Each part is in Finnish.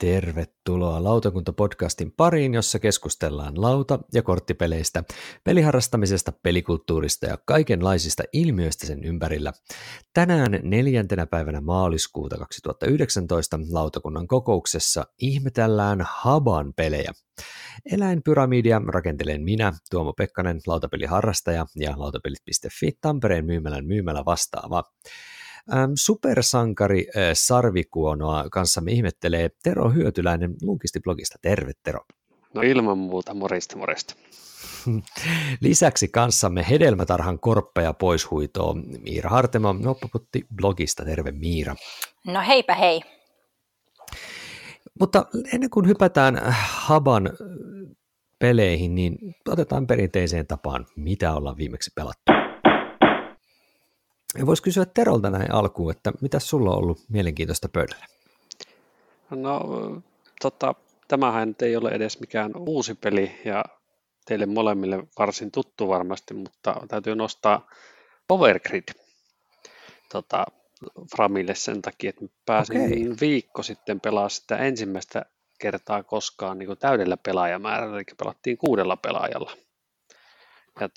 Tervetuloa Lautakunta-podcastin pariin, jossa keskustellaan lauta- ja korttipeleistä, peliharrastamisesta, pelikulttuurista ja kaikenlaisista ilmiöistä sen ympärillä. Tänään 4. päivänä maaliskuuta 2019 lautakunnan kokouksessa ihmetellään Haban pelejä. Eläinpyramidia rakentelen minä, Tuomo Pekkanen, lautapeliharrastaja ja lautapelit.fi Tampereen myymälä vastaava. Supersankari Sarvikuonoa kanssamme ihmettelee Tero Hyötyläinen Lunkisti-blogista. Terve, Tero. No ilman muuta, morjesta. Lisäksi kanssamme Hedelmätarhan korppeja pois huitoo Miira Hartema Noppaputti-blogista. Terve, Miira. No heipä hei. Mutta ennen kuin hypätään Haban peleihin, niin otetaan perinteiseen tapaan, mitä ollaan viimeksi pelattu. Voisi kysyä Terolta näin alkuun, että mitä sulla on ollut mielenkiintoista pöydällä? No, tämähän ei ole edes mikään uusi peli ja teille molemmille varsin tuttu varmasti, mutta täytyy nostaa Powergrid Framille sen takia, että pääsin viikko sitten pelaamaan sitä ensimmäistä kertaa koskaan niin kuin täydellä pelaajamäärällä, eli pelattiin 6 pelaajalla. Ja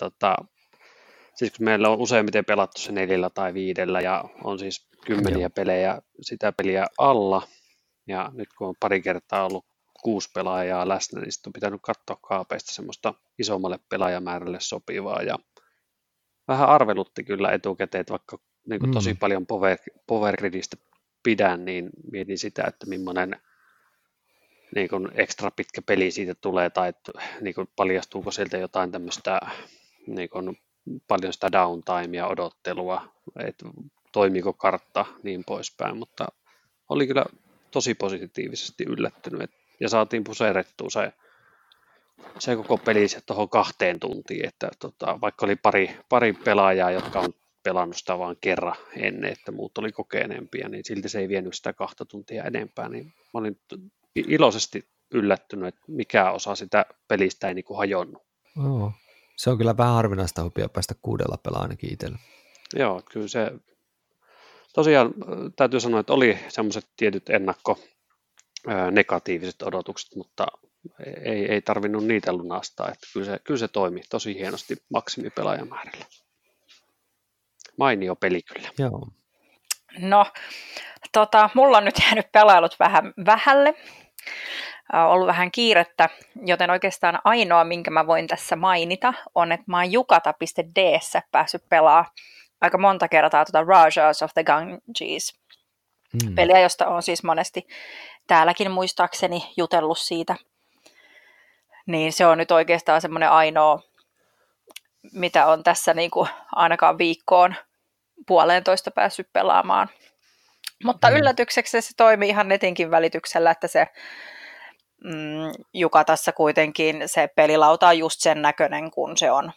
siis kun meillä on useimmiten pelattu se 4 tai 5 ja on siis 10 pelejä sitä peliä alla ja nyt kun on pari kertaa ollut 6 pelaajaa läsnä, niin sitten on pitänyt katsoa kaapeista semmoista isommalle pelaajamäärälle sopivaa ja vähän arvelutti kyllä etukäteen, vaikka niin kuin tosi paljon Powergridistä pidän, niin mietin sitä, että millainen niin kuin ekstra pitkä peli siitä tulee tai niin kuin paljastuuko sieltä jotain tämmöistä niin kuin paljon sitä downtimea, odottelua, että toimiko kartta, niin poispäin, mutta oli kyllä tosi positiivisesti yllättynyt ja saatiin puserettua se koko peli tuohon 2 tuntiin, että vaikka oli pari pelaajaa, jotka on pelannut sitä vaan kerran ennen, että muut oli kokeneempia, niin silti se ei vienyt sitä 2 tuntia enempää, niin mä olin iloisesti yllättynyt, että mikä osa sitä pelistä ei niin kuin hajonnut. Oh. Se on kyllä vähän harvinaista hupia päästä 6 pelaa ainakin itsellä. Joo, kyllä se tosiaan täytyy sanoa, että oli semmoiset tietyt ennakko-negatiiviset odotukset, mutta ei tarvinnut niitä lunastaa. Että kyllä se toimi tosi hienosti maksimipelaajamäärällä. Mainio peli kyllä. Joo. No, mulla on nyt jäänyt pelailut vähän vähälle. Ollut vähän kiirettä, joten oikeastaan ainoa, minkä mä voin tässä mainita, on, että mä oon jukata.d:ssä päässyt pelaamaan aika monta kertaa Rajas of the Ganges peliä, josta on siis monesti täälläkin muistaakseni jutellut siitä. Niin se on nyt oikeastaan semmoinen ainoa, mitä on tässä niin kuin ainakaan viikkoon 1,5 päässyt pelaamaan. Mutta yllätykseksi se toimii ihan netinkin välityksellä, että se Jukatassa kuitenkin se pelilauta on just sen näköinen, kun se on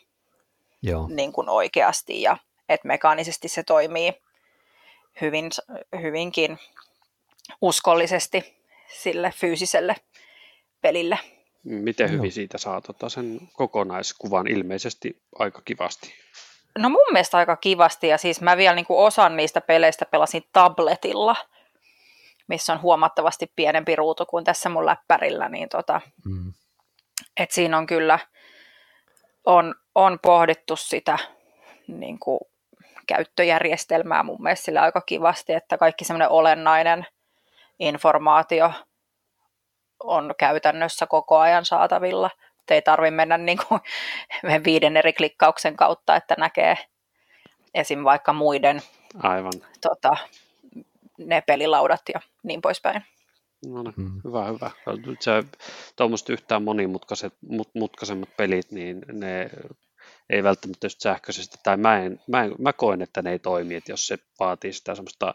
niin kuin oikeasti ja että mekaanisesti se toimii hyvinkin uskollisesti sille fyysiselle pelille. Miten hyvin siitä saa sen kokonaiskuvan ilmeisesti aika kivasti? No mun mielestä aika kivasti ja siis mä vielä niin kuin osan niistä peleistä pelasin tabletilla, missä on huomattavasti pienempi ruutu kuin tässä mun läppärillä, niin et siinä on kyllä on pohdittu sitä niin kuin käyttöjärjestelmää mun mielestä sillä aika kivasti, että kaikki semmoinen olennainen informaatio on käytännössä koko ajan saatavilla. Et ei tarvitse mennä niin kuin 5 eri klikkauksen kautta, että näkee esim. Vaikka muiden ne pelilaudat ja niin poispäin. No, hyvä. Tuommoiset yhtään monimutkaisemmat pelit, niin ne ei välttämättä just sähköisesti, tai mä koen, että ne ei toimi, että jos se vaatii sitä semmoista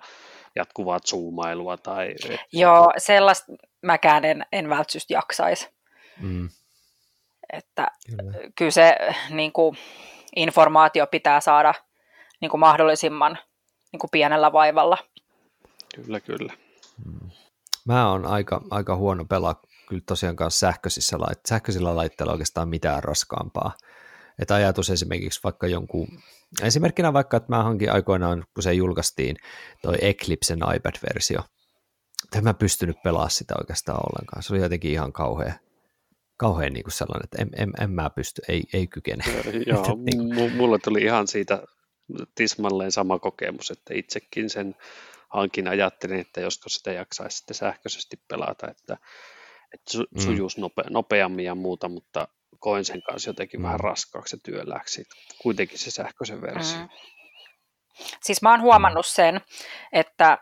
jatkuvaa zoomailua. Tai joo, sellaista mäkään en välttämättä jaksaisi. Että kyllä se niin kuin, informaatio pitää saada niin kuin mahdollisimman niin kuin pienellä vaivalla. Kyllä. Mä oon aika huono pelaa kyllä tosiaan kanssa sähköisillä laitteilla oikeastaan mitään raskaampaa. Että ajatus esimerkiksi vaikka esimerkkinä vaikka, että mä hankin aikoinaan, kun se julkaistiin, toi Eclipsen iPad-versio, en mä pystynyt pelaamaan sitä oikeastaan ollenkaan. Se oli jotenkin ihan kauhean niin kuin sellainen, että en mä pysty, ei kykene. Joo, mulle tuli ihan siitä tismalleen sama kokemus, että itsekin sen hankin ajattelin, että joskus sitä jaksaisi sitten sähköisesti pelata, että sujuisi nopeammin ja muuta, mutta koin sen kanssa jotenkin vähän raskaaksi ja työlääksi. Kuitenkin se sähköisen versio. Mm. Siis mä oon huomannut sen, että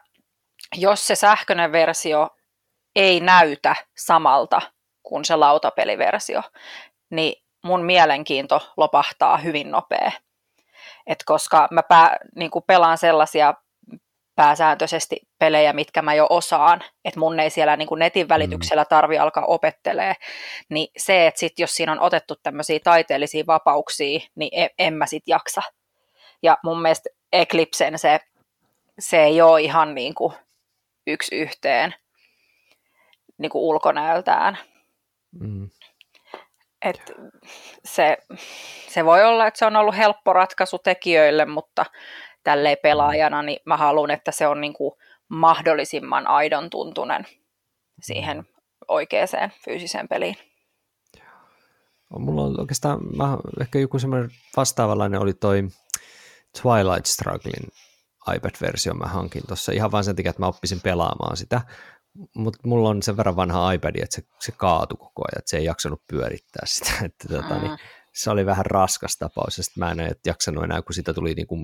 jos se sähköinen versio ei näytä samalta kuin se lautapeliversio, niin mun mielenkiinto lopahtaa hyvin nopea. Et koska mä niinku pelaan sellaisia pääsääntöisesti pelejä, mitkä mä jo osaan, että mun ei siellä niinku netin välityksellä tarvi alkaa opettelee, niin se, että sit jos siinä on otettu tämmöisiä taiteellisia vapauksia, niin en mä sit jaksa. Ja mun mielestä Eclipsen se ei ole ihan niinku yksi yhteen niinku ulkonäöltään. Mm. Et se voi olla, että se on ollut helppo ratkaisu tekijöille, mutta tälleen pelaajana, niin mä haluan, että se on niinku mahdollisimman aidon tuntunen siihen oikeaan fyysiseen peliin. Mulla on oikeastaan, ehkä joku semmoinen vastaavanlainen oli toi Twilight Strugglen iPad-versio mä hankin tuossa ihan vain sen takia, että mä oppisin pelaamaan sitä, mutta mulla on sen verran vanha iPad, että se kaatui koko ajan, että se ei jaksanut pyörittää sitä, että se oli vähän raskas tapaus, ja sitten mä en jaksanut enää, kun siitä tuli, niinku,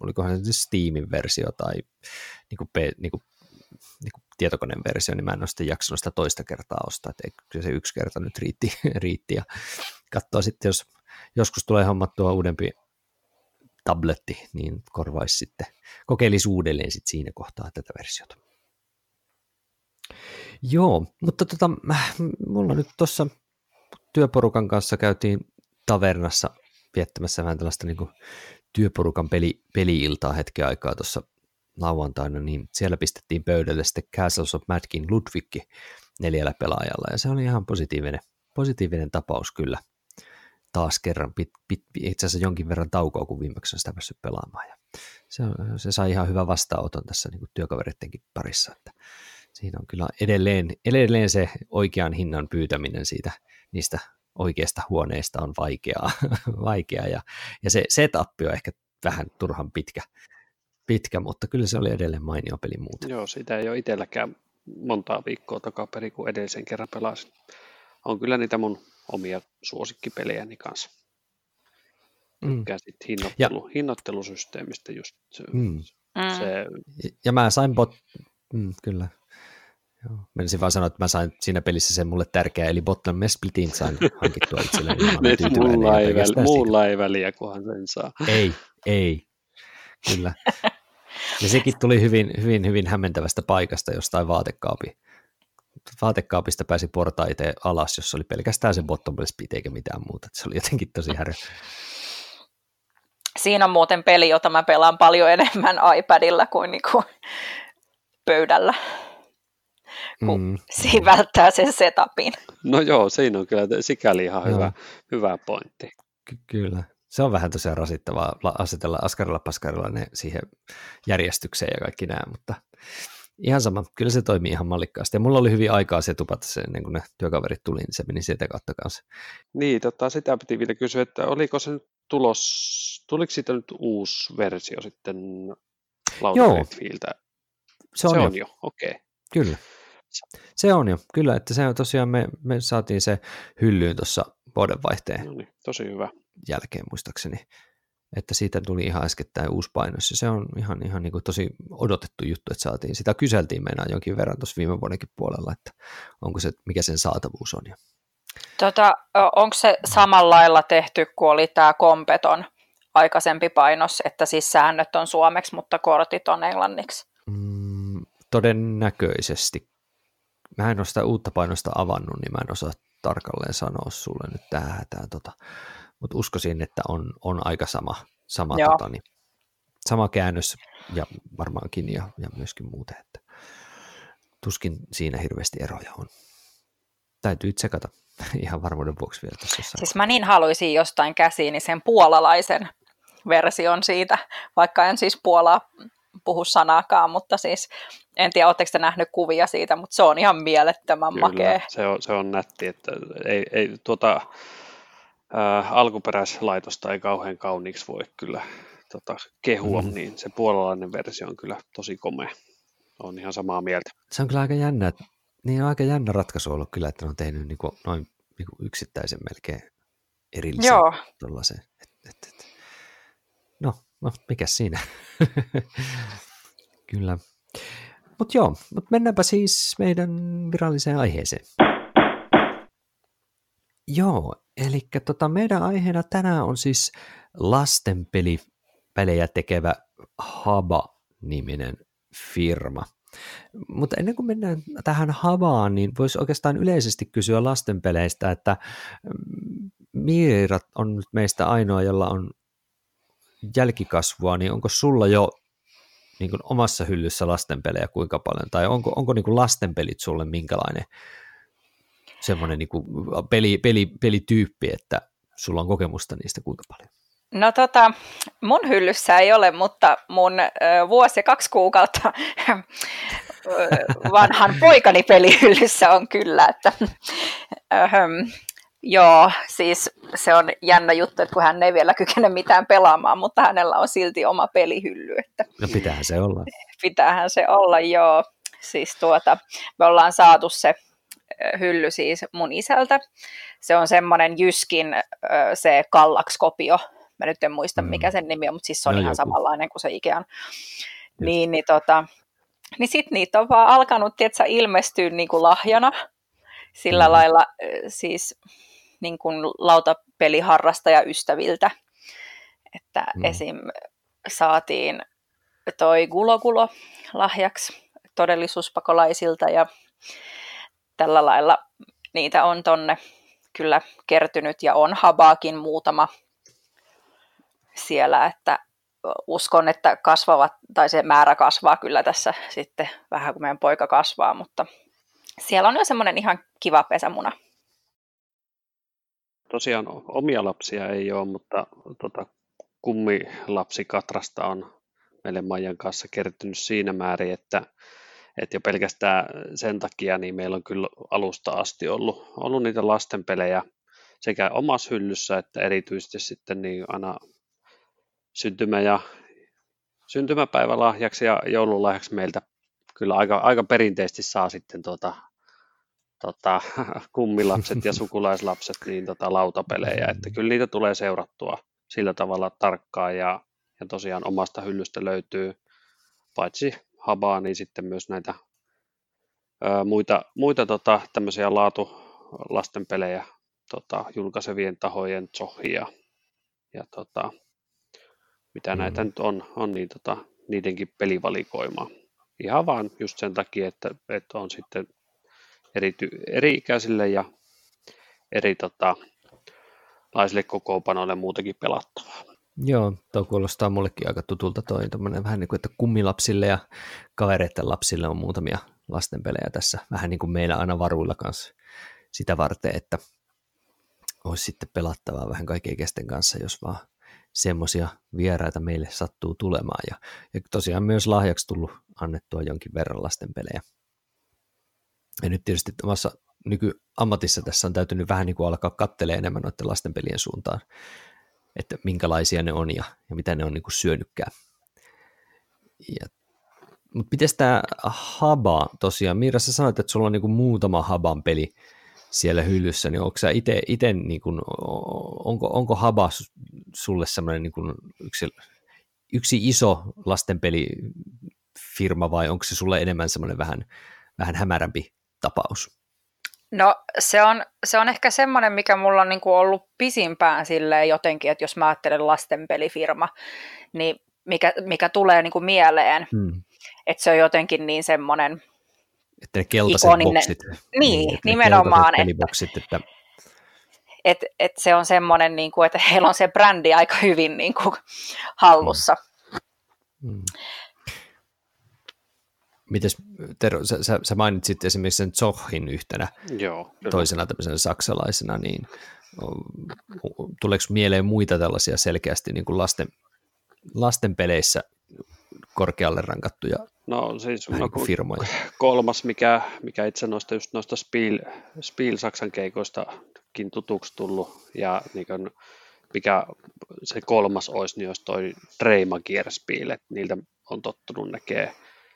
olikohan se Steamin versio tai niinku tietokoneen versio, niin mä en ole sitten jaksanut sitä toista kertaa ostaa, että kyllä se yksi kerta nyt riitti ja katsoa sitten, jos joskus tulee hommattua uudempi tabletti, niin korvaisi sitten, kokeilisi uudelleen sitten siinä kohtaa tätä versiota. Joo, mutta mulla nyt tuossa työporukan kanssa käytiin tavernassa viettämässä vähän tällaista niin kuin työporukan peli-iltaa hetken aikaa tuossa lauantaina, niin siellä pistettiin pöydälle sitten Castles of Mad King Ludwig 4 pelaajalla, ja se oli ihan positiivinen tapaus kyllä. Taas kerran, itse asiassa jonkin verran taukoa, kun viimeksi on sitä päässyt pelaamaan. Ja se sai ihan hyvän vastaanoton tässä niin kuin työkaverittenkin parissa. Että siinä on kyllä edelleen se oikean hinnan pyytäminen siitä niistä oikeasta huoneista on vaikeaa. Ja se setappi on ehkä vähän turhan pitkä, mutta kyllä se oli edelleen mainio peli muuten. Joo, siitä ei ole itselläkään montaa viikkoa takaperi, kun edellisen kerran pelasin. On kyllä niitä mun omia suosikkipelejäni kanssa. Käsit hinnoittelusysteemistä just se. Ja mä sain kyllä. Joo. Menisin vaan sanoa, että mä sain siinä pelissä sen mulle tärkeää, eli Bottomless Pitin sain hankittua itselleni. Nyt mulla ei väliä, kunhan sen saa. Ei. Kyllä. Ja sekin tuli hyvin hämmentävästä paikasta, jostain vaatekaapista pääsi portaiteen alas, jos oli pelkästään se Bottomless Pit eikä mitään muuta. Se oli jotenkin tosi härö. Siinä on muuten peli, jota mä pelaan paljon enemmän iPadilla kuin niinku pöydällä, kun siinä välttää sen setupin. No joo, siinä on kyllä sikäli ihan hyvä pointti. Kyllä. Se on vähän tosiaan rasittavaa asetella askarilla-paskarilla ne siihen järjestykseen ja kaikki nämä, mutta ihan sama, kyllä se toimii ihan mallikkaasti. Ja mulla oli hyvin aikaa setupata sen ennen kuin ne työkaverit tuli, niin se meni sieltä kautta kanssa. Niin, sitä piti vielä kysyä, että oliko se nyt tuliko siitä nyt uusi versio sitten Lautaredfieldiltä? Se on jo. Okei. Okay. Kyllä, se on jo, kyllä, että se on tosiaan, me saatiin se hyllyyn tuossa vuodenvaihteen tosi hyvä jälkeen muistaakseni. Että siitä tuli ihan äskettäin uusi painos, ja se on ihan niin kuin tosi odotettu juttu, että saatiin. Sitä kyseltiin meinaan jonkin verran tuossa viime vuodenkin puolella, että onko se, mikä sen saatavuus on. Onko se samalla lailla tehty kuin oli tämä Kompeton aikaisempi painos, että siis säännöt on suomeksi, mutta kortit on englanniksi? Todennäköisesti. Mä en ole sitä uutta painosta avannut, niin mä en osaa tarkalleen sanoa sulle nyt tähän. Mutta uskoisin, että on aika sama käännös ja varmaankin ja myöskin muuten, että tuskin siinä hirveästi eroja on. Täytyy tsekata ihan varmuuden vuoksi vielä tuossa. Siis mä niin haluaisin jostain käsiin sen puolalaisen version siitä, vaikka en siis Puolaa puhu sanaakaan, mutta siis en tiedä, oletteko te nähnyt kuvia siitä, mutta se on ihan mielettömän kyllä, makea. Se on nätti, että ei tuota alkuperäislaitosta ei kauhean kauniiksi voi kyllä kehua, niin se puolalainen versio on kyllä tosi komea. On ihan samaa mieltä. Se on kyllä aika jännä, niin on aika jännä ratkaisu ollut kyllä, että ne on tehnyt niin kuin noin niin kuin yksittäisen melkein erillisen tuollaisen. No, mikä siinä? Kyllä. Mutta joo, mennäänpä siis meidän viralliseen aiheeseen. Joo, eli meidän aiheena tänään on siis lastenpelejä tekevä Haba-niminen firma. Mutta ennen kuin mennään tähän Habaan, niin voisi oikeastaan yleisesti kysyä lastenpeleistä, että Miira on nyt meistä ainoa, jolla on jälkikasvua, niin onko sulla jo niin kuin omassa hyllyssä lastenpelejä kuinka paljon, tai onko niin kuin lastenpelit sulle minkälainen semmoinen niin kuin pelityyppi, että sulla on kokemusta niistä kuinka paljon? No mun hyllyssä ei ole, mutta mun vuosi ja 2 kuukautta vanhan poikani pelihyllyssä on kyllä, että joo, siis se on jännä juttu, että kun hän ei vielä kykene mitään pelaamaan, mutta hänellä on silti oma pelihylly. Että no pitäähän se olla. Pitäähän se olla, joo. Siis me ollaan saatu se hylly siis mun isältä. Se on semmoinen Jyskin se Kallax-kopio. Mä nyt en muista, mikä sen nimi on, mutta siis se on ihan joku samanlainen kuin se Ikean. Niin sit niitä on vaan alkanut, tietsä, ilmestyä niin kuin lahjana. Sillä lailla siis niin kuin lautapeliharrastajaystäviltä, että esim. Saatiin toi Gulo Gulo lahjaksi todellisuuspakolaisilta ja tällä lailla niitä on tonne kyllä kertynyt ja on Habaakin muutama siellä, että uskon, että kasvavat tai se määrä kasvaa kyllä tässä sitten vähän kun meidän poika kasvaa, mutta siellä on jo semmoinen ihan kiva pesämuna. Tosiaan omia lapsia ei ole, mutta kummilapsikatrasta on meille Maijan kanssa kertynyt siinä määrin, että jo pelkästään sen takia niin meillä on kyllä alusta asti ollut niitä lastenpelejä sekä omassa hyllyssä että erityisesti sitten niin aina syntymäpäivälahjaksi ja joululahjaksi meiltä kyllä aika perinteisesti saa sitten kummilapset ja sukulaislapset niin lautapelejä, että kyllä niitä tulee seurattua sillä tavalla tarkkaan ja tosiaan omasta hyllystä löytyy paitsi Habaa, niin sitten myös näitä muita tämmöisiä laatulastenpelejä julkaisevien tahojen Zohia ja mitä näitä nyt on niin niidenkin pelivalikoimaa. Ihan vaan just sen takia, että on sitten eri ikäisille ja eri laisille kokoonpanoille muutakin pelattavaa. Joo, tuo kuulostaa mullekin aika tutulta toi vähän niin kuin, että kummilapsille ja kavereiden lapsille on muutamia lastenpelejä tässä. Vähän niin kuin meillä aina varuilla kanssa sitä varten, että olisi sitten pelattavaa vähän kaikkien kesten kanssa, jos vaan semmoisia vieraita meille sattuu tulemaan. Ja tosiaan myös lahjaksi tullut annettua jonkin verran lastenpelejä. Ja nyt tietysti omassa nykyammatissa tässä on täytynyt vähän niin kuin alkaa katselemaan enemmän noiden lastenpelien suuntaan, että minkälaisia ne on ja mitä ne on niin kuin syönytkään. Mutta miten tämä Haba tosiaan? Miira, sä sanoit, että sulla on niin kuin muutama Haban peli siellä hyllyssä, niin onko sä ite niin kuin, onko Haba sulle semmoinen niin kuin yksi iso lastenpelifirma vai onko se sulle enemmän semmoinen vähän hämärämpi tapaus? No se on ehkä semmoinen, mikä mulla on niin kuin ollut pisimpään silleen jotenkin, että jos mä ajattelen lastenpelifirma, niin mikä tulee niin kuin mieleen, että se on jotenkin niin semmoinen. Että ne keltaiset ikoninen boksit. Niin nimenomaan. Että se on semmoinen, niin kuin, että heillä on se brändi aika hyvin niin kuin hallussa. Mites, Tero, sä mainitsit esimerkiksi sen Zohin yhtenä, joo, toisena tämmöisenä saksalaisena, niin tuleeko mieleen muita tällaisia selkeästi niin kuin lastenpeleissä korkealle rankattuja no, siis, firmoja? Kolmas, mikä itse noista Spiel-Saksan keikoistakin tutuksi tullut, ja niin kuin, mikä se kolmas olisi, niin olisi toi Dreimagierspiel, että niiltä on tottunut näkemään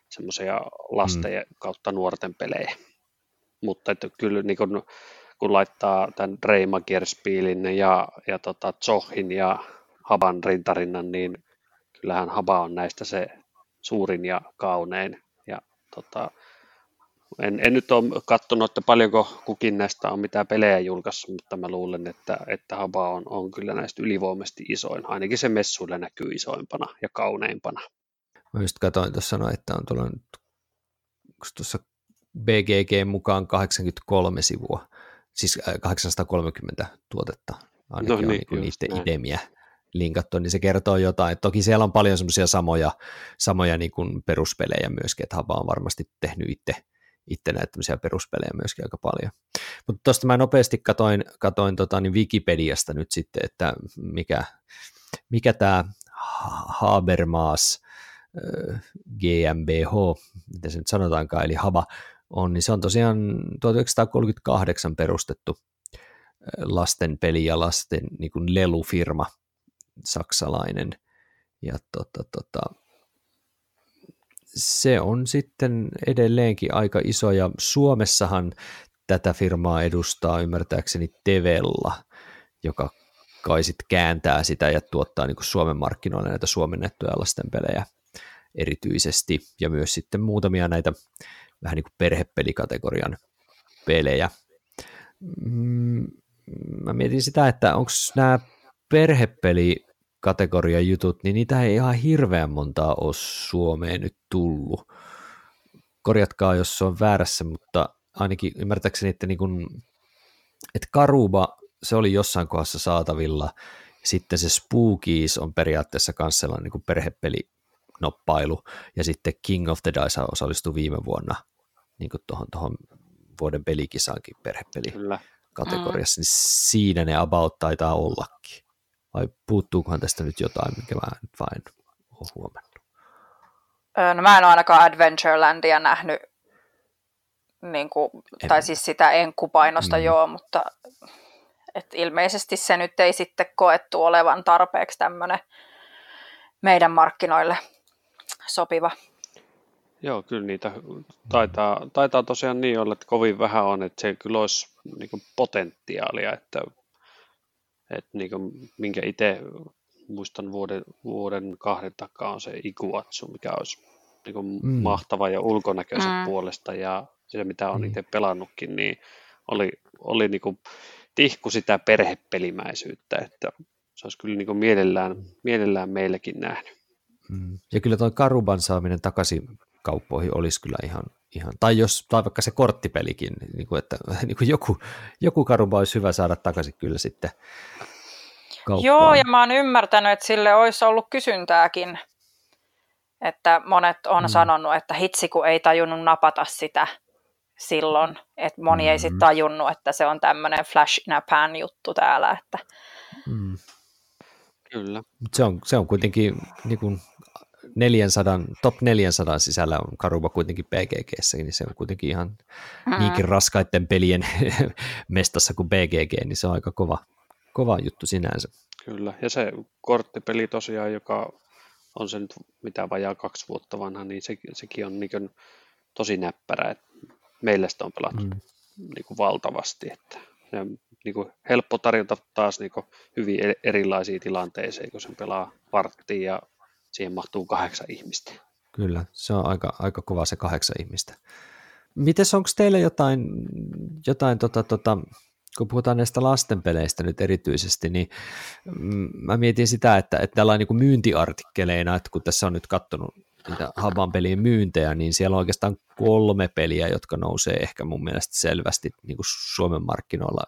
semmoisia lasten kautta nuorten pelejä. Mutta että kyllä niin kun laittaa tämän Dreimagierspielin ja Zohin ja Haban rintarinnan, niin kyllähän Haba on näistä se suurin ja kaunein. Ja, en nyt ole katsonut, että paljonko kukin näistä on mitä pelejä julkaissut, mutta mä luulen, että Haba on kyllä näistä ylivoimaisesti isoin. Ainakin se messuilla näkyy isoimpana ja kauneimpana. Mä just katsoin tuossa, että on tuossa BGG mukaan 83 sivua, siis 830 tuotetta, ainakin no, niin, on niiden idemiä linkattu, niin se kertoo jotain. Toki siellä on paljon semmoisia samoja niin kuin peruspelejä myöskin, että Haba on varmasti tehnyt itse näitä tämmöisiä peruspelejä myöskin aika paljon. Mutta tuosta mä nopeasti katoin niin Wikipediasta nyt sitten, että mikä tämä Habermas GmbH, mitä se nyt sanotaankaan, eli Haba on, niin se on tosiaan 1938 perustettu lastenpeli- ja lasten niin kuin lelufirma, saksalainen, ja se on sitten edelleenkin aika iso, ja Suomessahan tätä firmaa edustaa ymmärtääkseni Tevella, joka kai sitten kääntää sitä ja tuottaa niin kuin Suomen markkinoille näitä suomennettuja lastenpelejä erityisesti, ja myös sitten muutamia näitä vähän niin kuin perhepelikategorian pelejä. Mä mietin sitä, että onko nämä perhepelikategorian jutut, niin niitä ei ihan hirveän montaa ole Suomeen nyt tullut. Korjatkaa, jos se on väärässä, mutta ainakin ymmärtääkseni, että, niin kun, että Karuba, se oli jossain kohdassa saatavilla, sitten se Spookies on periaatteessa myös sellainen niin perhepeli noppailu, ja sitten King of the Dice osallistui viime vuonna niin tuohon vuoden pelikisaankin perhepelikategoriassa, niin siinä ne about taitaa ollakin. Vai puuttuukohan tästä nyt jotain, mikä mä nyt vain olen huomannut? No mä en ole ainakaan Adventurelandia nähnyt, niin kuin, tai siis sitä enkkupainosta joo, mutta et ilmeisesti se nyt ei sitten koettu olevan tarpeeksi tämmöinen meidän markkinoille sopiva. Joo, kyllä niitä taitaa tosiaan niin olla, että kovin vähän on, että se kyllä olisi niin kuin potentiaalia, että niin kuin, minkä itse muistan vuoden kahden takaa on se Iguazú, mikä olisi niin kuin mahtava ja ulkonäköisen puolesta, ja se mitä on itse pelannutkin, niin oli niin kuin tihku sitä perhepelimäisyyttä, että se olisi kyllä niin kuin mielellään meilläkin nähnyt. Ja kyllä tuo Karuban saaminen takaisin kauppoihin olisi kyllä ihan tai vaikka se korttipelikin, niin kuin, että niin kuin joku Karuba olisi hyvä saada takaisin kyllä sitten kauppaan. Joo, ja mä oon ymmärtänyt, että sille olisi ollut kysyntääkin, että monet on sanonut, että hitsi kun ei tajunnut napata sitä silloin, että moni ei sitten tajunnut, että se on tämmöinen flash in a pan juttu täällä, että kyllä. Se on kuitenkin niin kuin 400, top 400 sisällä on Karuba kuitenkin BGG:ssä, niin se on kuitenkin ihan niinkin raskaiden pelien mestassa kuin BGG, niin se on aika kova juttu sinänsä. Kyllä, ja se korttipeli tosiaan, joka on se nyt mitä vajaa 2 vuotta vanha, niin sekin on niin kuin tosi näppärä, että meillä sitä on pelattu niin kuin valtavasti, että ja niin kuin helppo tarjota taas niin kuin hyvin erilaisiin tilanteisiin, kun sen pelaa varttiin ja siihen mahtuu 8 ihmistä. Kyllä, se on aika kova se 8 ihmistä. Mites onko teillä jotain kun puhutaan näistä lastenpeleistä nyt erityisesti, niin mä mietin sitä, että tällainen niin kuin myyntiartikkeleina, että kun tässä on nyt katsonut niitä Haban pelien myyntejä, niin siellä on oikeastaan 3 peliä, jotka nousee ehkä mun mielestä selvästi niin kuin Suomen markkinoilla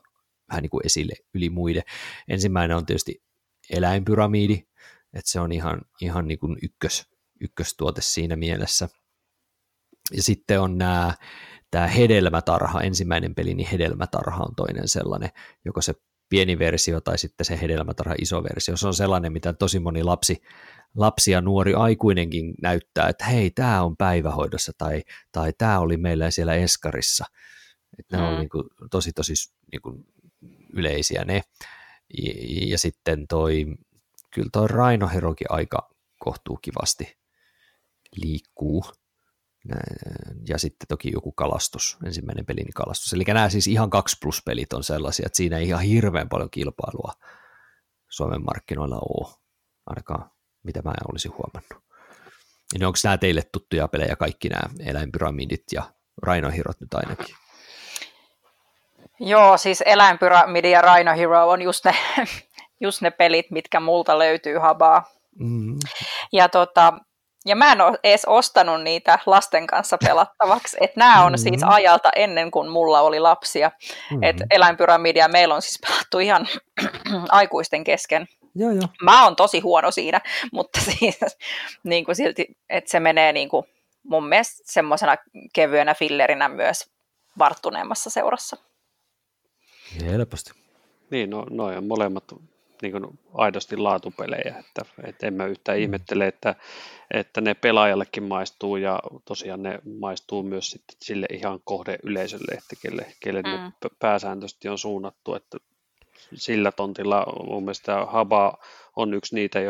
vähän niin kuin esille yli muiden. Ensimmäinen on tietysti Eläinpyramidi, että se on ihan niin kuin ykköstuote siinä mielessä. Ja sitten on tämä Hedelmätarha, ensimmäinen peli, niin Hedelmätarha on toinen sellainen, joka se pieni versio tai sitten se Hedelmätarha iso versio. Se on sellainen, mitä tosi moni lapsi ja nuori aikuinenkin näyttää, että hei, tämä on päivähoidossa tai tämä oli meillä siellä eskarissa. Että nämä on niin kuin tosi niin kuin yleisiä ne. Ja sitten kyllä toi Rhino Herokin aika kohtuu kivasti liikkuu. Ja sitten toki joku kalastus, ensimmäinen pelin kalastus. Eli nämä siis ihan 2+ pelit on sellaisia, että siinä ei ihan hirveän paljon kilpailua Suomen markkinoilla ole, ainakaan mitä mä en olisi huomannut. Ja onko nämä teille tuttuja pelejä, kaikki nämä eläinpyramidit ja Rhino Herot nyt ainakin? Joo, siis eläinpyramidi ja Rhino Hero on just ne pelit, mitkä multa löytyy Habaa. Mm. Ja mä en ole edes ostanut niitä lasten kanssa pelattavaksi, että nämä on siis ajalta ennen kuin mulla oli lapsia, että eläinpyramidia meillä on siis pelattu ihan aikuisten kesken. Joo. Mä oon tosi huono siinä, mutta siis niin kuin silti, että se menee niin kuin mun mielestä semmoisena kevyenä fillerinä myös varttuneemmassa seurassa. Helposti. Niin, noin on molemmat niin kuin aidosti laatupelejä, että en mä yhtään ihmettele, että ne pelaajallekin maistuu ja tosiaan ne maistuu myös sitten sille ihan kohdeyleisölle, että kelle ne pääsääntöisesti on suunnattu, että sillä tontilla mun mielestä Haba on yksi niitä,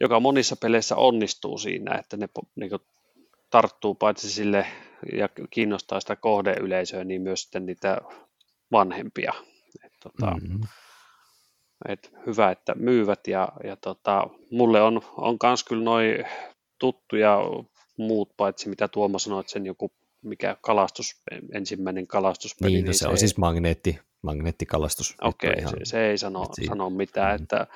joka monissa peleissä onnistuu siinä, että ne niin kuin tarttuu paitsi sille ja kiinnostaa sitä kohdeyleisöä, niin myös sitten niitä vanhempia. Et hyvä, että myyvät ja mulle on kans kyllä noi tuttuja muut, paitsi mitä Tuomo sanoi, että sen joku mikä ensimmäinen kalastuspeli. Niin, se on ei... siis magneettikalastus. Okei, se ei sano mitään, että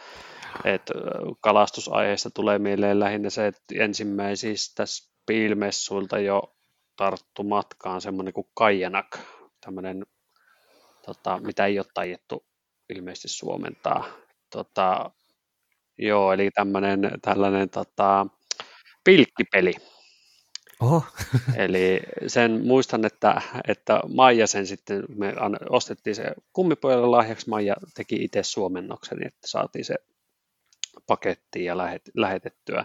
kalastusaiheesta tulee mieleen lähinnä se, että ensimmäisistä spiilmessuilta jo tarttu matkaan semmoinen kuin Kajanak, tämmöinen, mitä ei ole taidettu ilmeisesti suomentaa. Eli tällainen pilkkipeli. Oho. Eli sen muistan, että Maija sen sitten, me ostettiin se kummipojalle lahjaksi, Maija teki itse suomennoksen, että saatiin se pakettiin ja lähetettyä.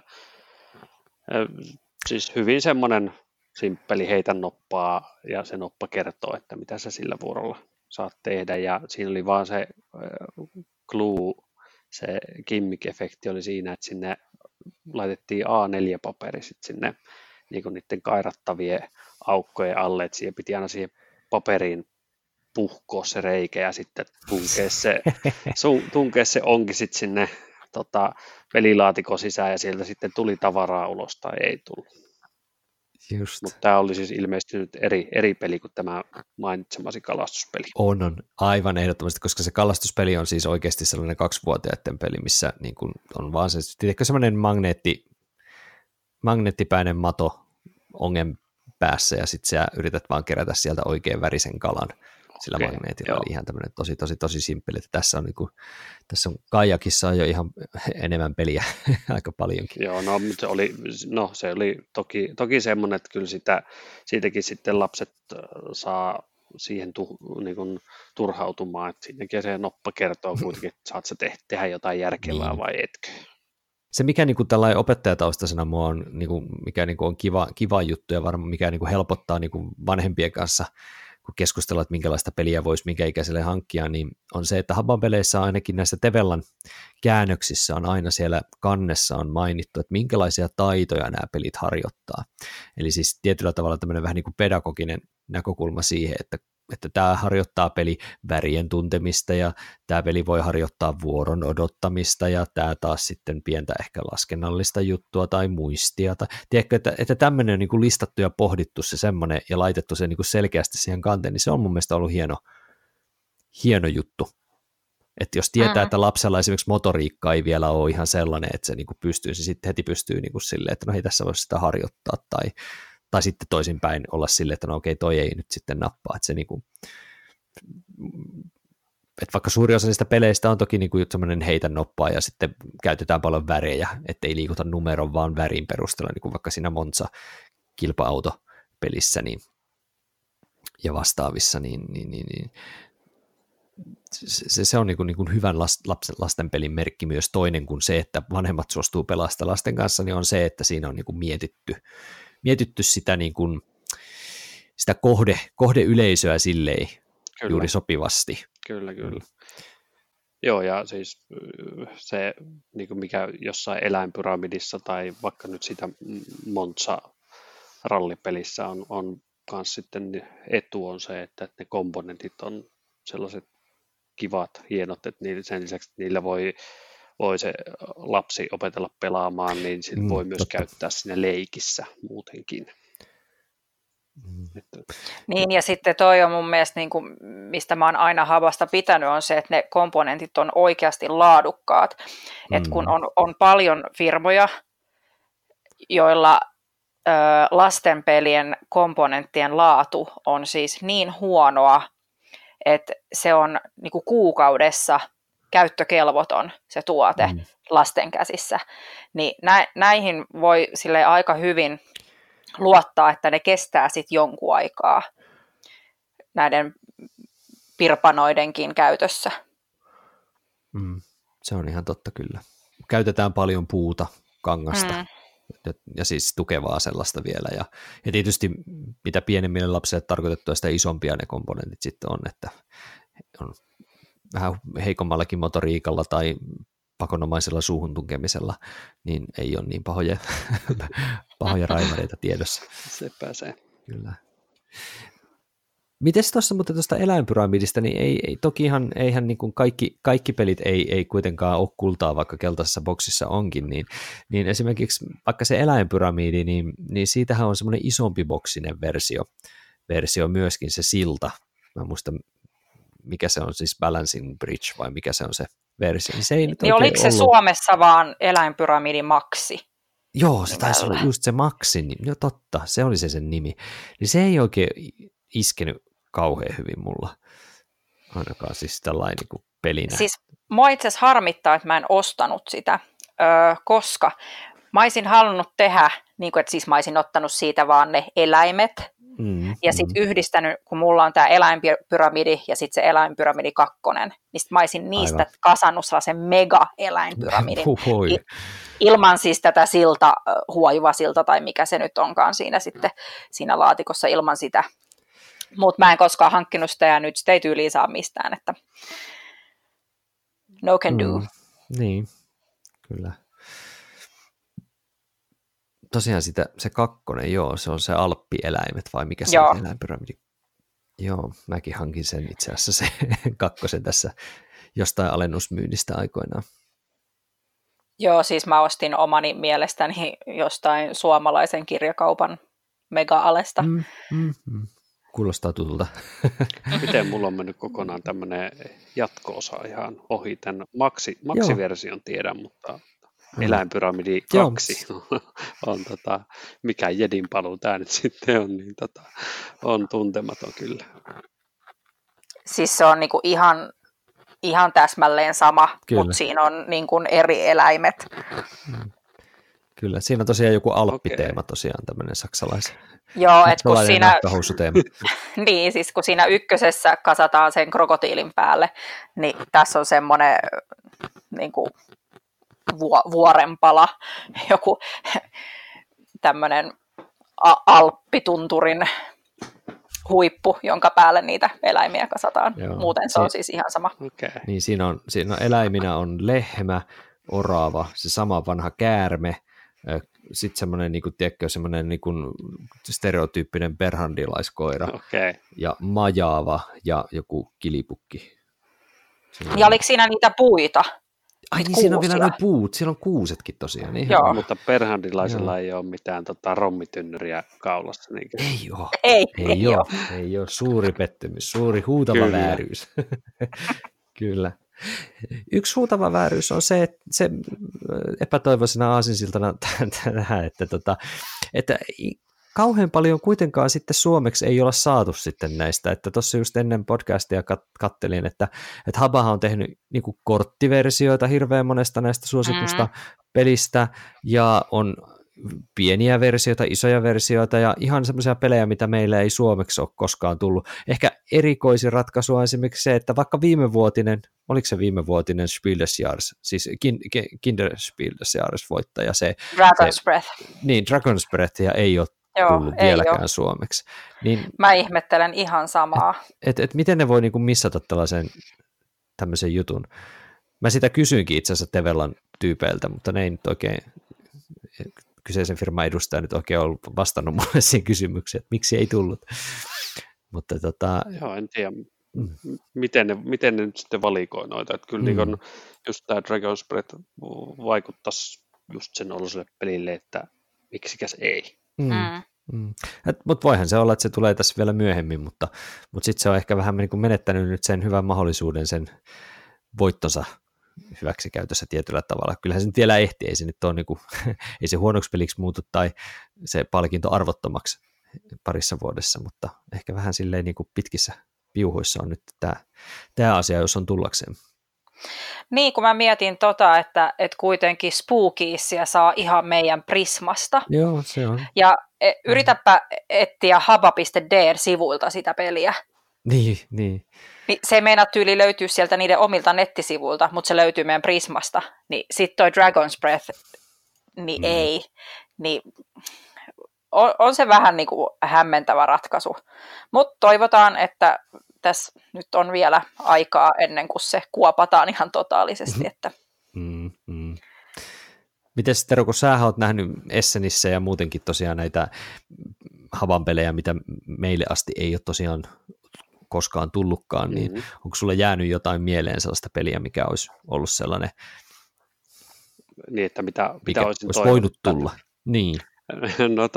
Siis hyvin semmoinen simppeli, heitä noppaa ja se noppa kertoo, että mitä se sillä vuorolla saat tehdä, ja siinä oli vaan se clue, se gimmick-efekti oli siinä, että sinne laitettiin A4-paperi sitten sinne niin kuin niiden kairattavien aukkojen alle, että siihen piti aina siihen paperiin puhkoa se reikä ja sitten tunkea se onkin sitten sinne pelilaatikon sisään, ja sieltä sitten tuli tavaraa ulos tai ei tullut. Mutta tämä oli siis ilmeisesti nyt eri peli kuin tämä mainitsemasi kalastuspeli. On aivan ehdottomasti, koska se kalastuspeli on siis oikeasti sellainen 2-vuotiaiden peli, missä niin kun on vaan se, tiedätkö, sellainen magneettipäinen mato ongen päässä, ja sitten sä yrität vaan kerätä sieltä oikein värisen kalan sillä magneetilla. Joo. Eli ihan tämmöinen tosi simppeli, että tässä on, niin kuin, tässä on Kaijakissa jo ihan enemmän peliä aika paljonkin. Joo, se oli toki semmoinen, että kyllä siitäkin sitten lapset saa siihen niin kuin turhautumaan, että siinäkin se noppa kertoo kuitenkin, että saat sä tehdä jotain järkevää vai etkö. Se, mikä niin kuin tällainen opettajataustaisena mua on, niin kuin, mikä niin kuin on kiva juttu ja varmaan mikä niin kuin helpottaa niin kuin vanhempien kanssa, kun keskustellaan, että minkälaista peliä voisi minkä ikäiselle hankkia, niin on se, että Haban peleissä ainakin näissä Tevellan käännöksissä on aina siellä kannessa on mainittu, että minkälaisia taitoja nämä pelit harjoittaa. Eli siis tietyllä tavalla tämmöinen vähän niin kuin pedagoginen näkökulma siihen, että tämä harjoittaa peli värien tuntemista ja tämä peli voi harjoittaa vuoron odottamista ja tämä taas sitten pientä ehkä laskennallista juttua tai muistia. Tai, tiedätkö, että tämmöinen on niin kuin listattu ja pohdittu se semmoinen ja laitettu se niin kuin selkeästi siihen kanteen, niin se on mun mielestä ollut hieno juttu. Että jos tietää, että lapsella esimerkiksi motoriikka ei vielä ole ihan sellainen, että se, niin kuin pystyy, se sitten heti pystyy niin kuin silleen, että no hei, tässä voisi sitä harjoittaa tai sitten toisinpäin olla silleen, että no okei, toi ei nyt sitten nappaa. Että se niinku, et vaikka suuri osa niistä peleistä on toki niinku semmoinen heitä noppaa ja sitten käytetään paljon värejä, ettei liikuta numeron vaan värin perusteella, niin kuin vaikka siinä Monza kilpa-autopelissä niin, ja vastaavissa, niin se on niin kuin hyvän lastenpelin merkki myös toinen kuin se, että vanhemmat suostuu pelaamaan lasten kanssa, niin on se, että siinä on niin kuin mietitty sitä, niin kuin, sitä kohdeyleisöä silleen kyllä. Juuri sopivasti. Kyllä. Joo, ja siis se, niin kuin mikä jossain eläinpyramidissa tai vaikka nyt sitä Monza-rallipelissä on kans sitten etu on se, että ne komponentit on sellaiset kivat, hienot, että sen lisäksi niillä voi se lapsi opetella pelaamaan, niin sit voi myös käyttää siinä leikissä muutenkin. Niin, ja sitten toi on mun mielestä, niin kuin, mistä mä oon aina Habasta pitänyt, on se, että ne komponentit on oikeasti laadukkaat. Et kun on paljon firmoja, joilla lastenpelien komponenttien laatu on siis niin huonoa, että se on niin kuin kuukaudessa käyttökelvoton se tuote lasten käsissä. Niin näihin voi silleen aika hyvin luottaa, että ne kestää sitten jonkun aikaa näiden pirpanoidenkin käytössä. Se on ihan totta kyllä. Käytetään paljon puuta, kangasta ja siis tukevaa sellaista vielä. Ja tietysti mitä pienemmille lapsille tarkoitettua, sitä isompia ne komponentit sitten on, että on vähän heikommallakin motoriikalla tai pakonomaisella suuhun tunkemisella, niin ei ole niin pahoja raivareita tiedossa. Se pääsee. Kyllä. Mites tuosta eläinpyramidista, niin ei tokihan eihän niin kuin kaikki pelit ei kuitenkaan ole kultaa, vaikka keltaisessa boksissa onkin, niin esimerkiksi vaikka se eläinpyramidi, niin siitähän on semmoinen isompi boksinen versio myöskin se silta. Mä muistan, mikä se on siis Balancing Bridge vai mikä se on se versio. Se ei niin oliko se ollut. Suomessa vaan eläinpyramidi Maxi? Joo, se taisi olla just se Maxi. Niin, joo totta, se oli se sen nimi. Niin se ei oikein iskenyt kauhean hyvin mulla, ainakaan siis tällainen niin kuin pelinä. Siis mua itse asiassa harmittaa, että mä en ostanut sitä, koska mä olisin halunnut tehdä, niin kuin, että siis mä olisin ottanut siitä vaan ne eläimet, ja sitten yhdistänyt, kun mulla on tämä eläinpyramidi ja sitten se eläinpyramidi 2, niin sitten mä olisin niistä aivan. kasannut sellaisen mega-eläinpyramidin ilman siis tätä silta, huojuva silta tai mikä se nyt onkaan siinä laatikossa ilman sitä. Mutta mä en koskaan hankkinut sitä ja nyt sitä ei tyyliin saa mistään, että no can do. Niin, kyllä. Tosiaan se 2, joo, se on se alppieläimet vai mikä se on eläinpyramidi? Joo, mäkin hankin sen itse asiassa se 2 tässä jostain alennusmyynnistä aikoinaan. Joo, siis mä ostin omani mielestäni jostain suomalaisen kirjakaupan mega-alesta. Kuulostaa tutulta. Miten mulla on mennyt kokonaan tämmöinen jatko-osa ihan ohi tämän maksiversion tiedän, mutta eläinpyramidi 2 on mikä Jedin paluu tämä nyt sitten on, niin on tuntematon kyllä. Siis se on niinku ihan täsmälleen sama, mutta siinä on niinku eri eläimet. Kyllä, siinä on tosiaan joku alppiteema tosiaan, tämmöinen saksalainen nahkahousuteema. Niin, siis kun siinä 1 kasataan sen krokotiilin päälle, niin tässä on semmoinen niin kuin vuorenpala, joku tämmöinen alppitunturin huippu, jonka päälle niitä eläimiä kasataan. Joo, muuten se on siis ihan sama. Niin, siinä on eläiminä on lehmä, orava, se sama vanha käärme, sitten semmoinen, niin kuin, tiedätkö, semmoinen niin kuin stereotyyppinen berhandilaiskoira ja majaava ja joku kilipukki. Semmoinen. Ja oliko siinä niitä puita? Ai niin, siinä on vielä ne puut, siellä on kuusetkin tosiaan. Joo, mutta berhandilaisella ei ole mitään rommitynnyriä kaulassa. Niin ei ole, suuri pettymys, suuri huutava vääryys. Kyllä. Yksi huutava vääryys on se, että se epätoivoisena aasinsiltana tähän, että kauhean paljon kuitenkaan sitten suomeksi ei olla saatu sitten näistä, että tuossa just ennen podcastia kattelin, että Habahan on tehnyt niin kuin korttiversioita hirveän monesta näistä suositusta pelistä ja on pieniä versioita, isoja versioita ja ihan semmoisia pelejä, mitä meillä ei suomeksi ole koskaan tullut. Ehkä erikoisin ratkaisu on esimerkiksi se, että vaikka viimevuotinen, oliko se viimevuotinen Spiel des Jahres, siis Kinderspiel des Jahres voittaja, se Dragon's Breath. Niin, Dragon's Breathia ei ole tullut vieläkään ole suomeksi. Niin, mä ihmettelen ihan samaa. Et miten ne voi niinku missata tämmöisen jutun? Mä sitä kysyinkin itse asiassa Tevellan tyypeiltä, mutta ne ei nyt oikein, kyseisen firman edustaja nyt oikein on vastannut mulle siihen kysymykseen, että miksi ei tullut. Mutta joo, en tiedä, miten ne nyt sitten valikoi noita. Että kyllä niin just tämä Dragon's Breath vaikuttaisi just sen oloselle pelille, että miksikäs ei. Mutta voihan se olla, että se tulee tässä vielä myöhemmin, mutta sitten se on ehkä vähän niin kuin menettänyt nyt sen hyvän mahdollisuuden sen voittonsa hyväksikäytössä tietyllä tavalla. Kyllähän se nyt vielä ehtii, ei se nyt ole niin kuin, ei se huonoksi peliksi muutu tai se palkinto arvottomaksi parissa vuodessa, mutta ehkä vähän silleen niin kuin pitkissä piuhoissa on nyt tämä asia, jos on tullakseen. Niin, kun mä mietin että kuitenkin Spookiesia saa ihan meidän Prismasta. Joo, se on. Ja yritäpä etsiä haba.dr-sivuilta sitä peliä. Niin. Se ei meinaa tyyli löytyy sieltä niiden omilta nettisivuilta, mutta se löytyy meidän Prismasta. Niin sit toi Dragon's Breath, niin ei. Niin on se vähän niin kuin hämmentävä ratkaisu. Mutta toivotaan, että tässä nyt on vielä aikaa ennen kuin se kuopataan ihan totaalisesti. Että. Mites Tero, kun sähän oot nähnyt Essenissä ja muutenkin tosiaan näitä Haban pelejä, mitä meille asti ei ole tosiaan koskaan tullutkaan, niin onko sulla jäänyt jotain mieleen sellaista peliä, mikä olisi ollut sellainen, niin, että mitä olisi voinut tulla? Niin. No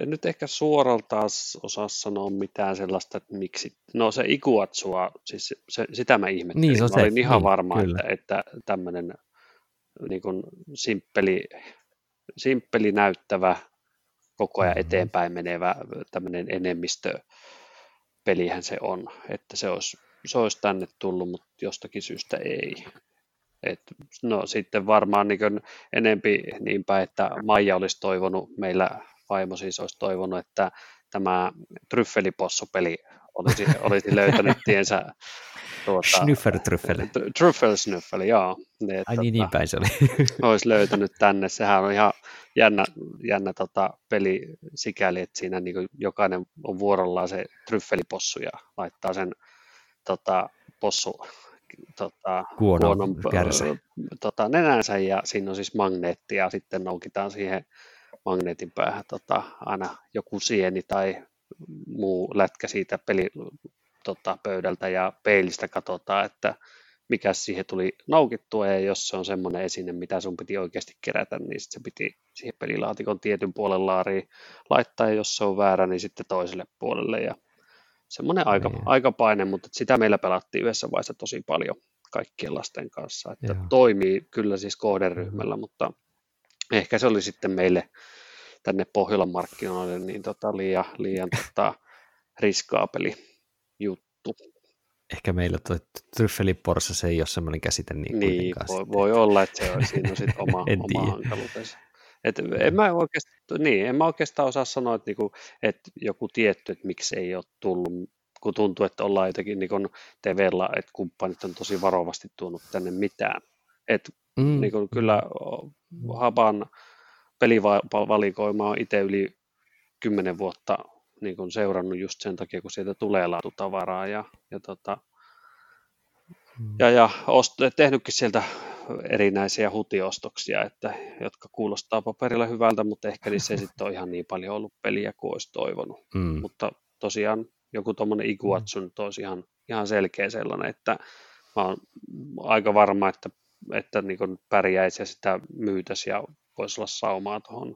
en nyt ehkä suoraltaan osaa sanoa mitään sellaista, että miksi. No se Iguazúa, siis sitä mä ihmettelin. Niin, mä olin ihan varma, että tämmöinen niin kuin simppeli näyttävä, koko ajan eteenpäin menevä tämmöinen enemmistöpelihän se on. Että se olisi tänne tullut, mutta jostakin syystä ei. Et, no sitten varmaan niin kuin enempi niinpä, että Maija olisi toivonut meillä... Vaimo siis olisi toivonut, että tämä tryffelipossupeli olisi löytänyt tiensä. Schnüffertryffeli. Tryffelsnuffeli, joo. Ai niin päin se oli. Olisi löytänyt tänne. Sehän on ihan jännä peli sikäli, että siinä niin jokainen on vuorollaan se tryffelipossu ja laittaa sen possu. Kuonon nenänsä ja siinä on siis magneetti ja sitten noukitaan siihen magneetin päähän aina joku sieni tai muu lätkä siitä pöydältä ja peilistä katsotaan, että mikä siihen tuli noukittua ja jos se on semmoinen esine, mitä sun piti oikeasti kerätä, niin sitten se piti siihen pelilaatikon tietyn puolen laariin laittaa ja jos se on väärä, niin sitten toiselle puolelle ja semmoinen aikapaine, mutta sitä meillä pelattiin yhdessä vaiheessa tosi paljon kaikkien lasten kanssa, että toimii kyllä siis kohderyhmällä, mutta ehkä se oli sitten meille tänne Pohjolan markkinoille niin liian riskaapeli juttu. Ehkä meillä tuo tryffeliporsa, se ei ole semmoinen käsite niin voi olla, että siinä on sitten oma hankaluutensa. En mä oikeastaan osaa sanoa, että, niinku, että joku tietty, että miksi ei ole tullut, kun tuntuu, että ollaan jotenkin niin kuin Tevella, että kumppanit on tosi varovasti tuonut tänne mitään. Että niin kuin kyllä Haban pelivalikoima on itse yli 10 vuotta niin kuin seurannut just sen takia, kun sieltä tulee laatutavaraa ja tehnytkin sieltä erinäisiä hutiostoksia, että, jotka kuulostaa paperilla hyvältä, mutta ehkä niissä ei sitten ole ihan niin paljon ollut peliä kuin olisi toivonut. Mutta tosiaan joku tuommoinen Iguazú nyt olisi ihan selkeä sellainen, että mä oon aika varma, että niin kuin pärjäisi ja sitä myytäisi ja voisi olla saumaa tuohon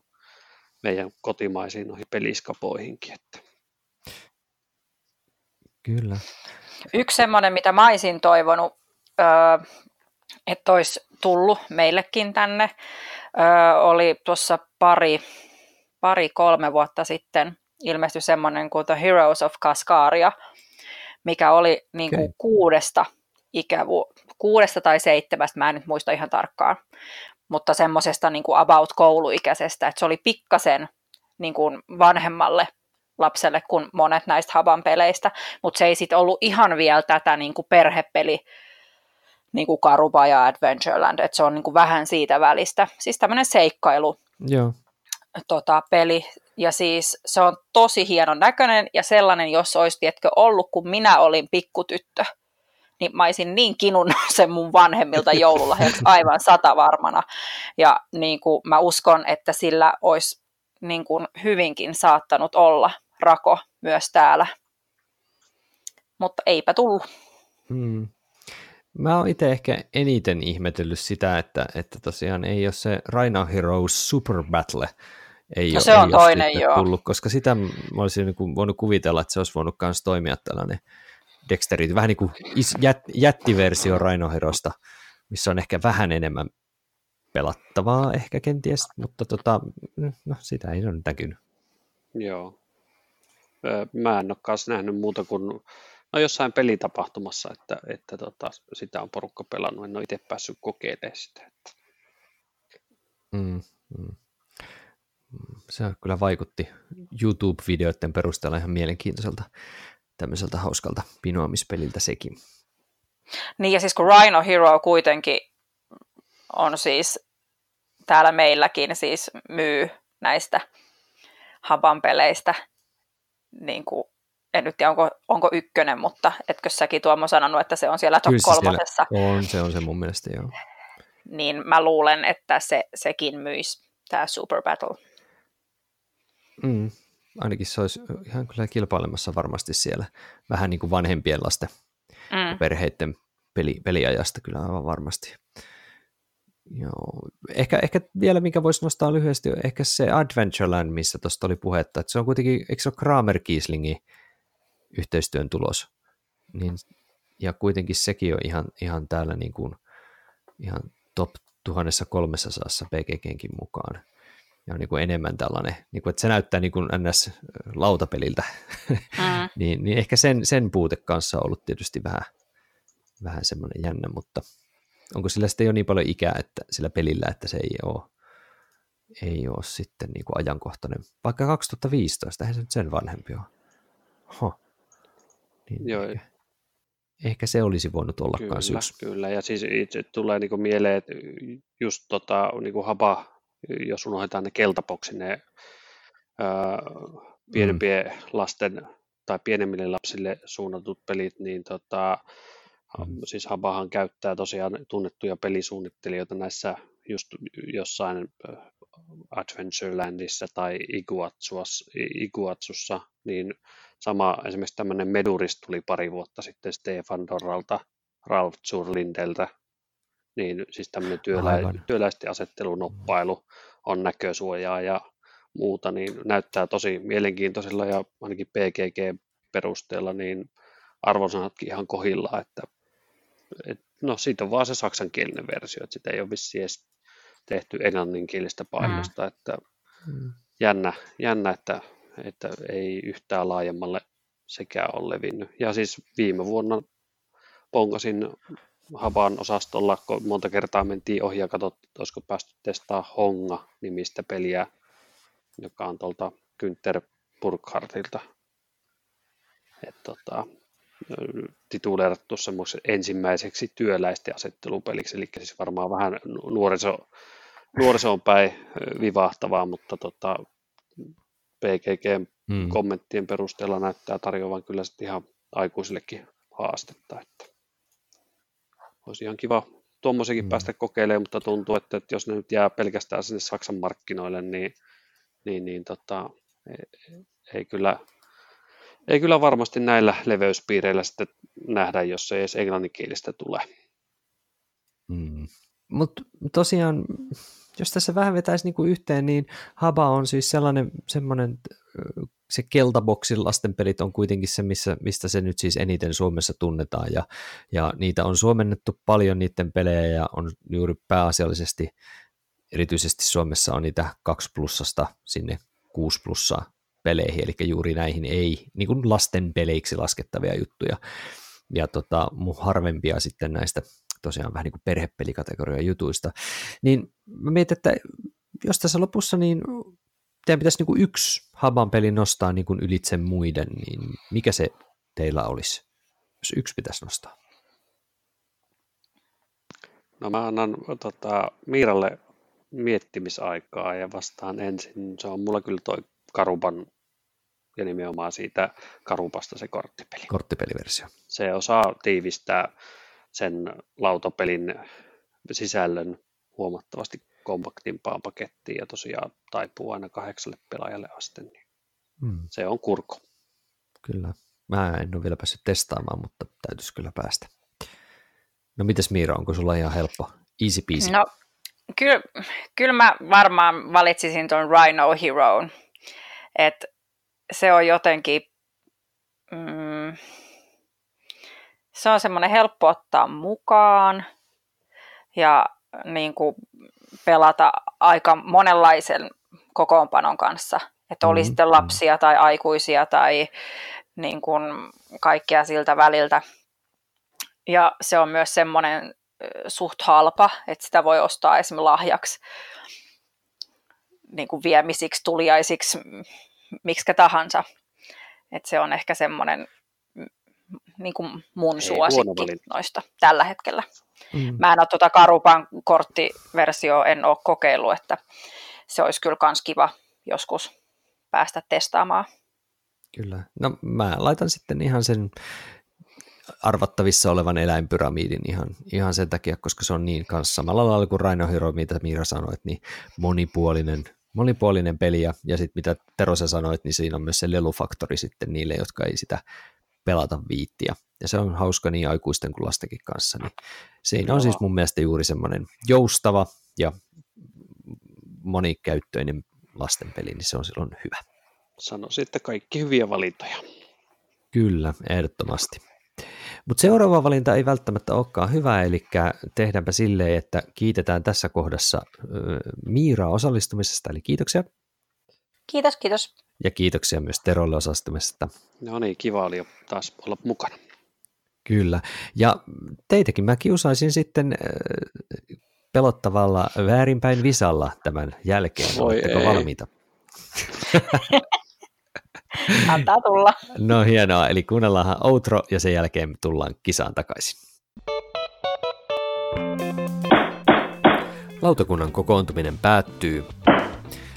meidän kotimaisiin noihin peliskapoihinkin. Että. Kyllä. Yksi semmoinen, mitä mä olisin toivonut, että olisi tullut meillekin tänne, oli tuossa pari-kolme vuotta sitten ilmestyi semmoinen kuin The Heroes of Cascaria, mikä oli niin kuin kuudesta tai 7, mä en nyt muista ihan tarkkaan, mutta semmoisesta niin kuin about-kouluikäisestä, että se oli pikkasen niin kuin vanhemmalle lapselle kuin monet näistä Haban peleistä, mutta se ei sitten ollut ihan vielä tätä niin kuin perhepeli, niin kuin Karuba ja Adventureland, että se on niin kuin vähän siitä välistä. Siis tämmöinen seikkailu peli, ja siis se on tosi hienon näköinen ja sellainen, jos olisi tietkö ollut, kun minä olin pikkutyttö, niin mä olisin niin kinunnut sen mun vanhemmilta joululahjaksi aivan satavarmana. Ja niin kuin mä uskon, että sillä olisi niin kuin hyvinkin saattanut olla rako myös täällä. Mutta eipä tullut. Hmm. Mä oon itse ehkä eniten ihmetellyt sitä, että tosiaan ei ole se Rhino Hero Super Battle. Se on toinen. Tullut, koska sitä mä olisin niin kuin voinut kuvitella, että se olisi voinut myös toimia tällainen Dexterity, vähän niin kuin jättiversio Rhino Herosta, missä on ehkä vähän enemmän pelattavaa ehkä kenties, mutta sitä ei ole näkynyt. Joo. Mä en ole kanssa nähnyt muuta kuin jossain pelitapahtumassa, että sitä on porukka pelannut, en ole itse päässyt kokeilemaan sitä. Että. Se kyllä vaikutti YouTube-videoiden perusteella ihan mielenkiintoiselta tämmöiseltä hauskalta pinoamispeliltä sekin. Niin ja siis kun Rhino Hero kuitenkin on siis täällä meilläkin siis myy näistä Haban peleistä, niin kuin en nyt tiedä, onko ykkönen, mutta etkö säkin Tuomo sanonut, että se on siellä top kolmosessa? On, se on se mun mielestä, joo. Niin mä luulen, että sekin myisi, tämä Super Battle. Ainakin se olisi ihan kyllä kilpailemassa varmasti siellä vähän niin kuin vanhempien lasten ja perheiden peliajasta kyllä aivan varmasti. Joo. Ehkä vielä, minkä voisi nostaa lyhyesti, ehkä se Adventureland, missä tuosta oli puhetta, että se on kuitenkin, eikö se ole Kramer-Kieslingin yhteistyön tulos? Niin, ja kuitenkin sekin on ihan täällä niin kuin, ihan top 1300 PGG:nkin mukaan. Ja on niin kuin enemmän tällainen, niin kuin, että se näyttää niin kuin NS-lautapeliltä. Niin ehkä sen puute kanssa on ollut tietysti vähän semmoinen jännä, mutta onko sillä sitten jo niin paljon ikää, että sillä pelillä, että se ei ole sitten niin kuin ajankohtainen. Vaikka 2015, eihän se nyt sen vanhempi ole. Niin ehkä se olisi voinut olla myös yksi. Kyllä, ja siis itse tulee niin kuin mieleen, että just niin kuin Haba, jos unohdetaan ne keltaboksi, ne pienempien lasten tai pienemmille lapsille suunnatut pelit, niin siis Habahan käyttää tosiaan tunnettuja pelisuunnittelijoita näissä just jossain Adventurelandissa tai Iguazussa, niin sama esimerkiksi tämmöinen Meduris tuli pari vuotta sitten Stefan Dorralta, Ralf Zurlindeltä, niin siis tämmöinen työläisten asettelunoppailu on näkösuojaa ja muuta, niin näyttää tosi mielenkiintoisella ja ainakin PGG-perusteella niin arvosanatkin ihan kohillaan, että siitä on vaan se saksankielinen versio, että sitä ei ole vissiin edes tehty englanninkielistä painosta, että jännä että ei yhtään laajemmalle sekään ole levinnyt. Ja siis viime vuonna ponkasin Haban osastolla, kun monta kertaa mentiin ohi ja katsottiin, että olisiko päästy testaamaan Honga-nimistä peliä, joka on tuolta Günther Burghardtilta. Että tituleerattu ensimmäiseksi työläisten asettelupeliksi, eli siis varmaan vähän nuorisoon päin vivahtavaa, mutta PGG:n kommenttien perusteella näyttää tarjoavan kyllä sitten ihan aikuisillekin haastetta. Että olisi ihan kiva tuommoisenkin päästä kokeilemaan, mutta tuntuu, että jos ne nyt jää pelkästään sinne Saksan markkinoille, niin ei kyllä varmasti näillä leveyspiireillä sitten nähdä, jos ei edes englanninkielistä tule. Mutta tosiaan, jos tässä vähän vetäisi niinku yhteen, niin Haba on siis semmoinen, se keltaboksin lastenpelit on kuitenkin se, mistä se nyt siis eniten Suomessa tunnetaan, ja niitä on suomennettu paljon niiden pelejä, ja on juuri pääasiallisesti, erityisesti Suomessa on niitä 2+sta sinne 6+, peleihin, eli juuri näihin ei niin kuin lasten peleiksi laskettavia juttuja. Ja harvempia sitten näistä tosiaan vähän niin kuin perhepelikategorian jutuista, niin mä mietin, että jos tässä lopussa niin teidän pitäisi niin kuin yksi Haban peli nostaa niin kuin ylitse muiden, niin mikä se teillä olisi, jos yksi pitäisi nostaa? No mä annan Miiralle miettimisaikaa ja vastaan ensin. Se on mulla kyllä toi Karuban ja nimenomaan siitä Karubasta se korttipeli. Korttipeliversio. Se osaa tiivistää sen lautapelin sisällön huomattavasti kompaktimpaan pakettiin ja tosiaan taipuu aina 8 pelaajalle asti. Niin se on kurko. Kyllä. Mä en ole vielä päässyt testaamaan, mutta täytyisi kyllä päästä. No mites Miira, onko sulla ihan helppo? Easy peasy. No kyllä mä varmaan valitsisin ton Rhino Heroon. Että se on jotenkin, se on semmoinen helppo ottaa mukaan ja niin kuin pelata aika monenlaisen kokoonpanon kanssa. Että oli sitten lapsia tai aikuisia tai niin kuin kaikkia siltä väliltä. Ja se on myös semmoinen suht halpa, että sitä voi ostaa esimerkiksi lahjaksi, niin kuin viemisiksi, tuliaisiksi, miksikä tahansa. Et se on ehkä semmoinen niin kuin mun suosikki noista tällä hetkellä. Mä en ole tuota Karuban korttiversiota en ole kokeillut, että se olisi kyllä kans kiva joskus päästä testaamaan. Kyllä. No mä laitan sitten ihan sen arvattavissa olevan eläinpyramidin ihan sen takia, koska se on niin kanssa samalla lailla kuin Rhino Hero, mitä Miira sanoit, niin monipuolinen peli ja sitten mitä Tero sä sanoit, niin siinä on myös se lelufaktori sitten niille, jotka ei sitä pelata viittiä. Ja se on hauska niin aikuisten kuin lastenkin kanssa. Niin siinä on siis mun mielestä juuri semmoinen joustava ja monikäyttöinen lasten peli, niin se on silloin hyvä. Sano sitten kaikki hyviä valintoja. Kyllä, ehdottomasti. Mutta seuraava valinta ei välttämättä olekaan hyvä, eli tehdäänpä silleen, että kiitetään tässä kohdassa Miiraa osallistumisesta, eli kiitoksia. Kiitos, kiitos. Ja kiitoksia myös Terolle osallistumisesta. No niin, kiva oli taas olla mukana. Kyllä, ja teitäkin mä kiusaisin sitten pelottavalla väärinpäin visalla tämän jälkeen. Oletteko valmiita? Antaa tulla. No hienoa, eli kuunnellaanhan outro ja sen jälkeen tullaan kisaan takaisin. Lautakunnan kokoontuminen päättyy.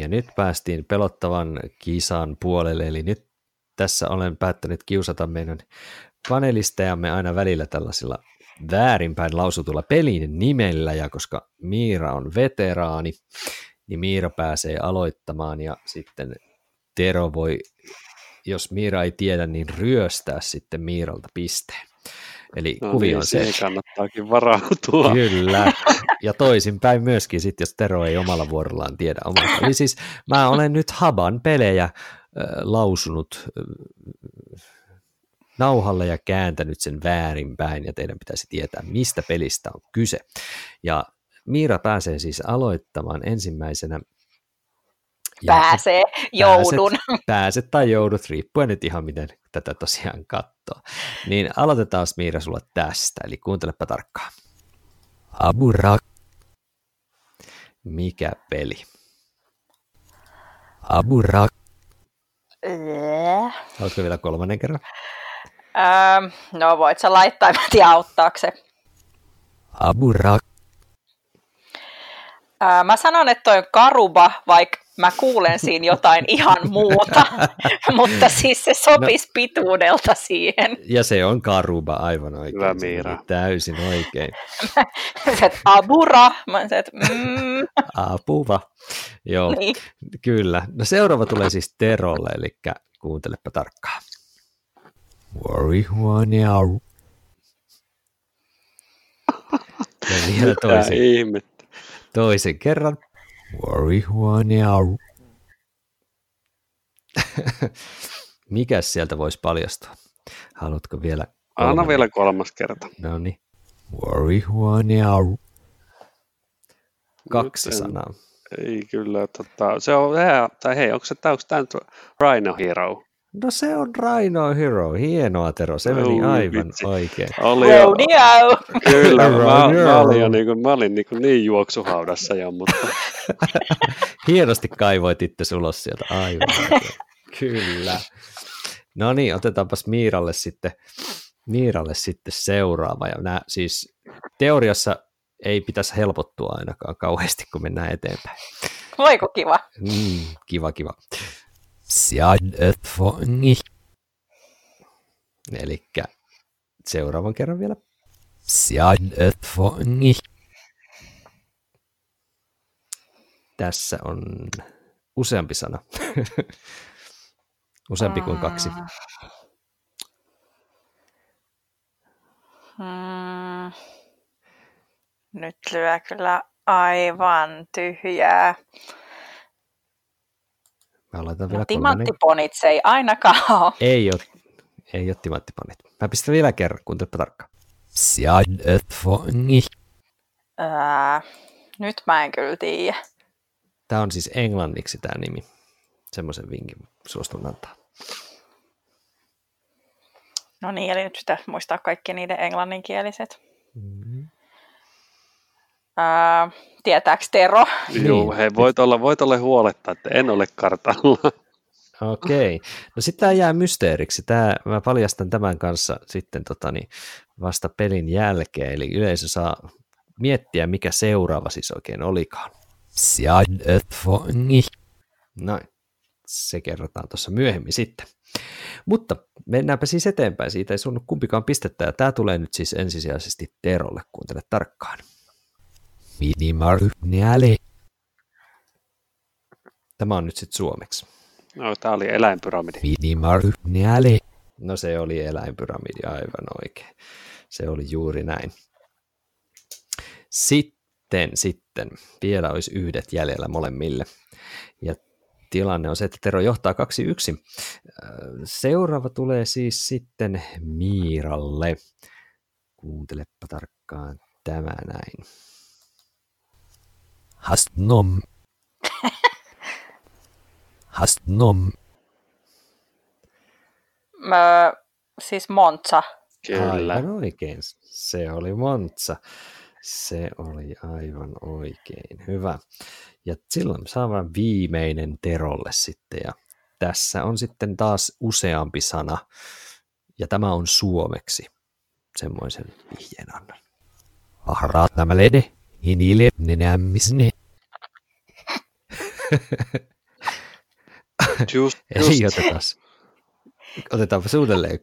Ja nyt päästiin pelottavan kisan puolelle, eli nyt tässä olen päättänyt kiusata meidän panelistejamme aina välillä tällaisilla väärinpäin lausutulla pelin nimellä, ja koska Miira on veteraani, niin Miira pääsee aloittamaan, ja sitten Tero voi, jos Miira ei tiedä, niin ryöstää sitten Miiralta pisteen. Eli no kuvio niin, on se. Kannattaakin varautua. Kyllä. Ja toisinpäin myöskin sitten, jos Tero ei omalla vuorollaan tiedä omasta. Eli siis mä olen nyt Haban pelejä lausunut nauhalle ja kääntänyt sen väärinpäin, ja teidän pitäisi tietää, mistä pelistä on kyse. Ja Miira pääsee siis aloittamaan ensimmäisenä. Pääset tai joudut, riippuen nyt ihan miten tätä tosiaan katsoo. Niin aloitetaan Miira sulla tästä, eli kuuntelepa tarkkaan. Mikä peli? Haluatko vielä kolmannen kerran? No voit sä laittaa, en tiedä auttaako se. Mä sanon, että toi on Karuba, vaikka mä kuulen siinä jotain ihan muuta, mutta siis se sopisi pituudelta siihen. Ja se on Karuba, aivan oikein. Hyvä, Miira. Täysin oikein. Sä et abura. Mä sä et, Apuva. Joo, niin. Kyllä. No seuraava tulee siis Terolle, eli kuuntelepa tarkkaan. Worry one hour. Ja vielä toisen kerran. Worry one hour. Mikäs sieltä voisi paljastua? Haluatko vielä? Anna vielä kolmas kerta. No niin. Worry one hour. Kaksi sanaa. Ei kyllä, se on, tai hei, onko tämä Rhino Hero? No se on Rhino Hero, hienoa Tero, se meni aivan oikein. Kyllä, mä olin niin juoksuhaudassa jo, mutta... Hienosti kaivoit itse ulos sieltä, aivan oikein. Kyllä. No niin, otetaanpas Miiralle sitten seuraava. Ja nämä siis teoriassa ei pitäisi helpottua ainakaan kauheasti, kun mennään eteenpäin. Voiko kiva? Kiva. Elikkä seuraavan kerran vielä. Tässä on useampi sana. Useampi kuin kaksi. Nyt lyö kyllä aivan tyhjää. No, timanttiponit se ei ainakaan ole. Ei ole timanttiponit. Mä pistän vielä kerran, kuuntelepa tarkkaan. Nyt mä en kyllä tiedä. Tää on siis englanniksi tää nimi. Semmoisen vinkin suostun antaa. No niin, eli nyt pitää muistaa kaikki niiden englanninkieliset. Mm-hmm. Tietääks Tero? Joo, hei, voit olla huoletta, että en ole kartalla. Okei. No sitten tämä jää mysteeriksi. Mä paljastan tämän kanssa sitten vasta pelin jälkeen, eli yleisö saa miettiä, mikä seuraava siis oikein olikaan. Noin, se kerrotaan tuossa myöhemmin sitten. Mutta mennäänpä siis eteenpäin, siitä ei suunnut kumpikaan pistettä, ja tämä tulee nyt siis ensisijaisesti Terolle, kuuntele tarkkaan. Tämä on nyt sitten suomeksi. No, tämä oli eläinpyramidi. No se oli eläinpyramidi, aivan oikein. Se oli juuri näin. Sitten vielä olisi yhdet jäljellä molemmille. Ja tilanne on se, että Tero johtaa 2-1. Seuraava tulee siis sitten Miiralle. Kuuntelepa tarkkaan tämä näin. Hast nom. Siis Monza. Kyllä. Aivan oikein. Se oli Monza. Se oli aivan oikein. Hyvä. Ja silloin saadaan viimeinen Terolle sitten. Ja tässä on sitten taas useampi sana. Ja tämä on suomeksi. Semmoisen vihjeen annan. Ahraat nämä lede. Just. Otetaanpa se uudelleen.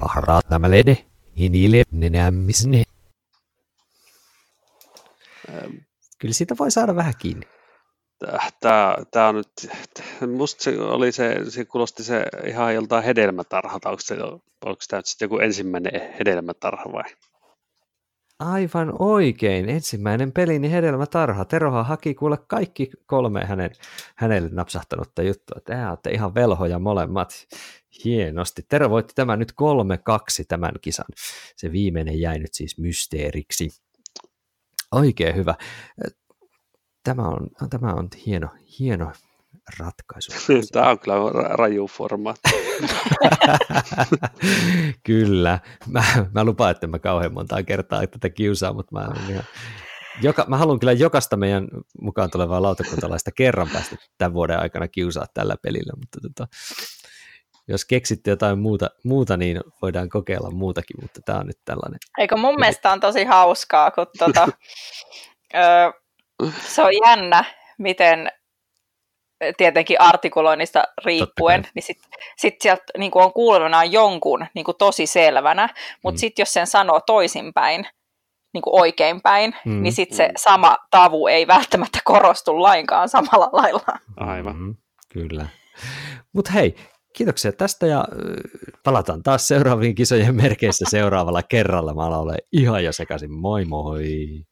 Ahraat nämä lede, hinilebnenämmisne. Kyllä siitä voi saada vähän kiinni. Tää on nyt, musta se kuulosti se ihan joltain hedelmätarhalta. Onko tämä nyt sitten joku ensimmäinen hedelmätarha vai? Aivan oikein. Ensimmäinen peli, niin hedelmätarha. Terohan haki kuule kaikki kolme hänelle napsahtanutta juttua. Tämä on ihan velhoja molemmat. Hienosti. Tero voitti tämän nyt 3-2 tämän kisan. Se viimeinen jäi nyt siis mysteeriksi. Oikein hyvä. Tämä on hieno ratkaisu. Tämä on kyllä raju formaatti. Kyllä. Mä lupaan, että mä kauhean montaa kertaa tätä kiusaa, mutta mä haluan kyllä jokaista meidän mukaan tulevaa lautakuntalaista kerran päästä tämän vuoden aikana kiusaa tällä pelillä, mutta jos keksitte jotain muuta, niin voidaan kokeilla muutakin, mutta tämä on nyt tällainen. Eikö mun mielestä on tosi hauskaa, kun Se on jännä, miten tietenkin artikuloinnista riippuen, niin sit sieltä niin on kuulevinaan jonkun niin tosi selvänä, mutta sitten jos sen sanoo toisinpäin, niin oikeinpäin, niin sitten se sama tavu ei välttämättä korostu lainkaan samalla lailla. Aivan, kyllä. Mutta hei, kiitoksia tästä ja palataan taas seuraaviin kisojen merkeissä seuraavalla kerralla. Mä olen ihan jo sekaisin. Moi moi!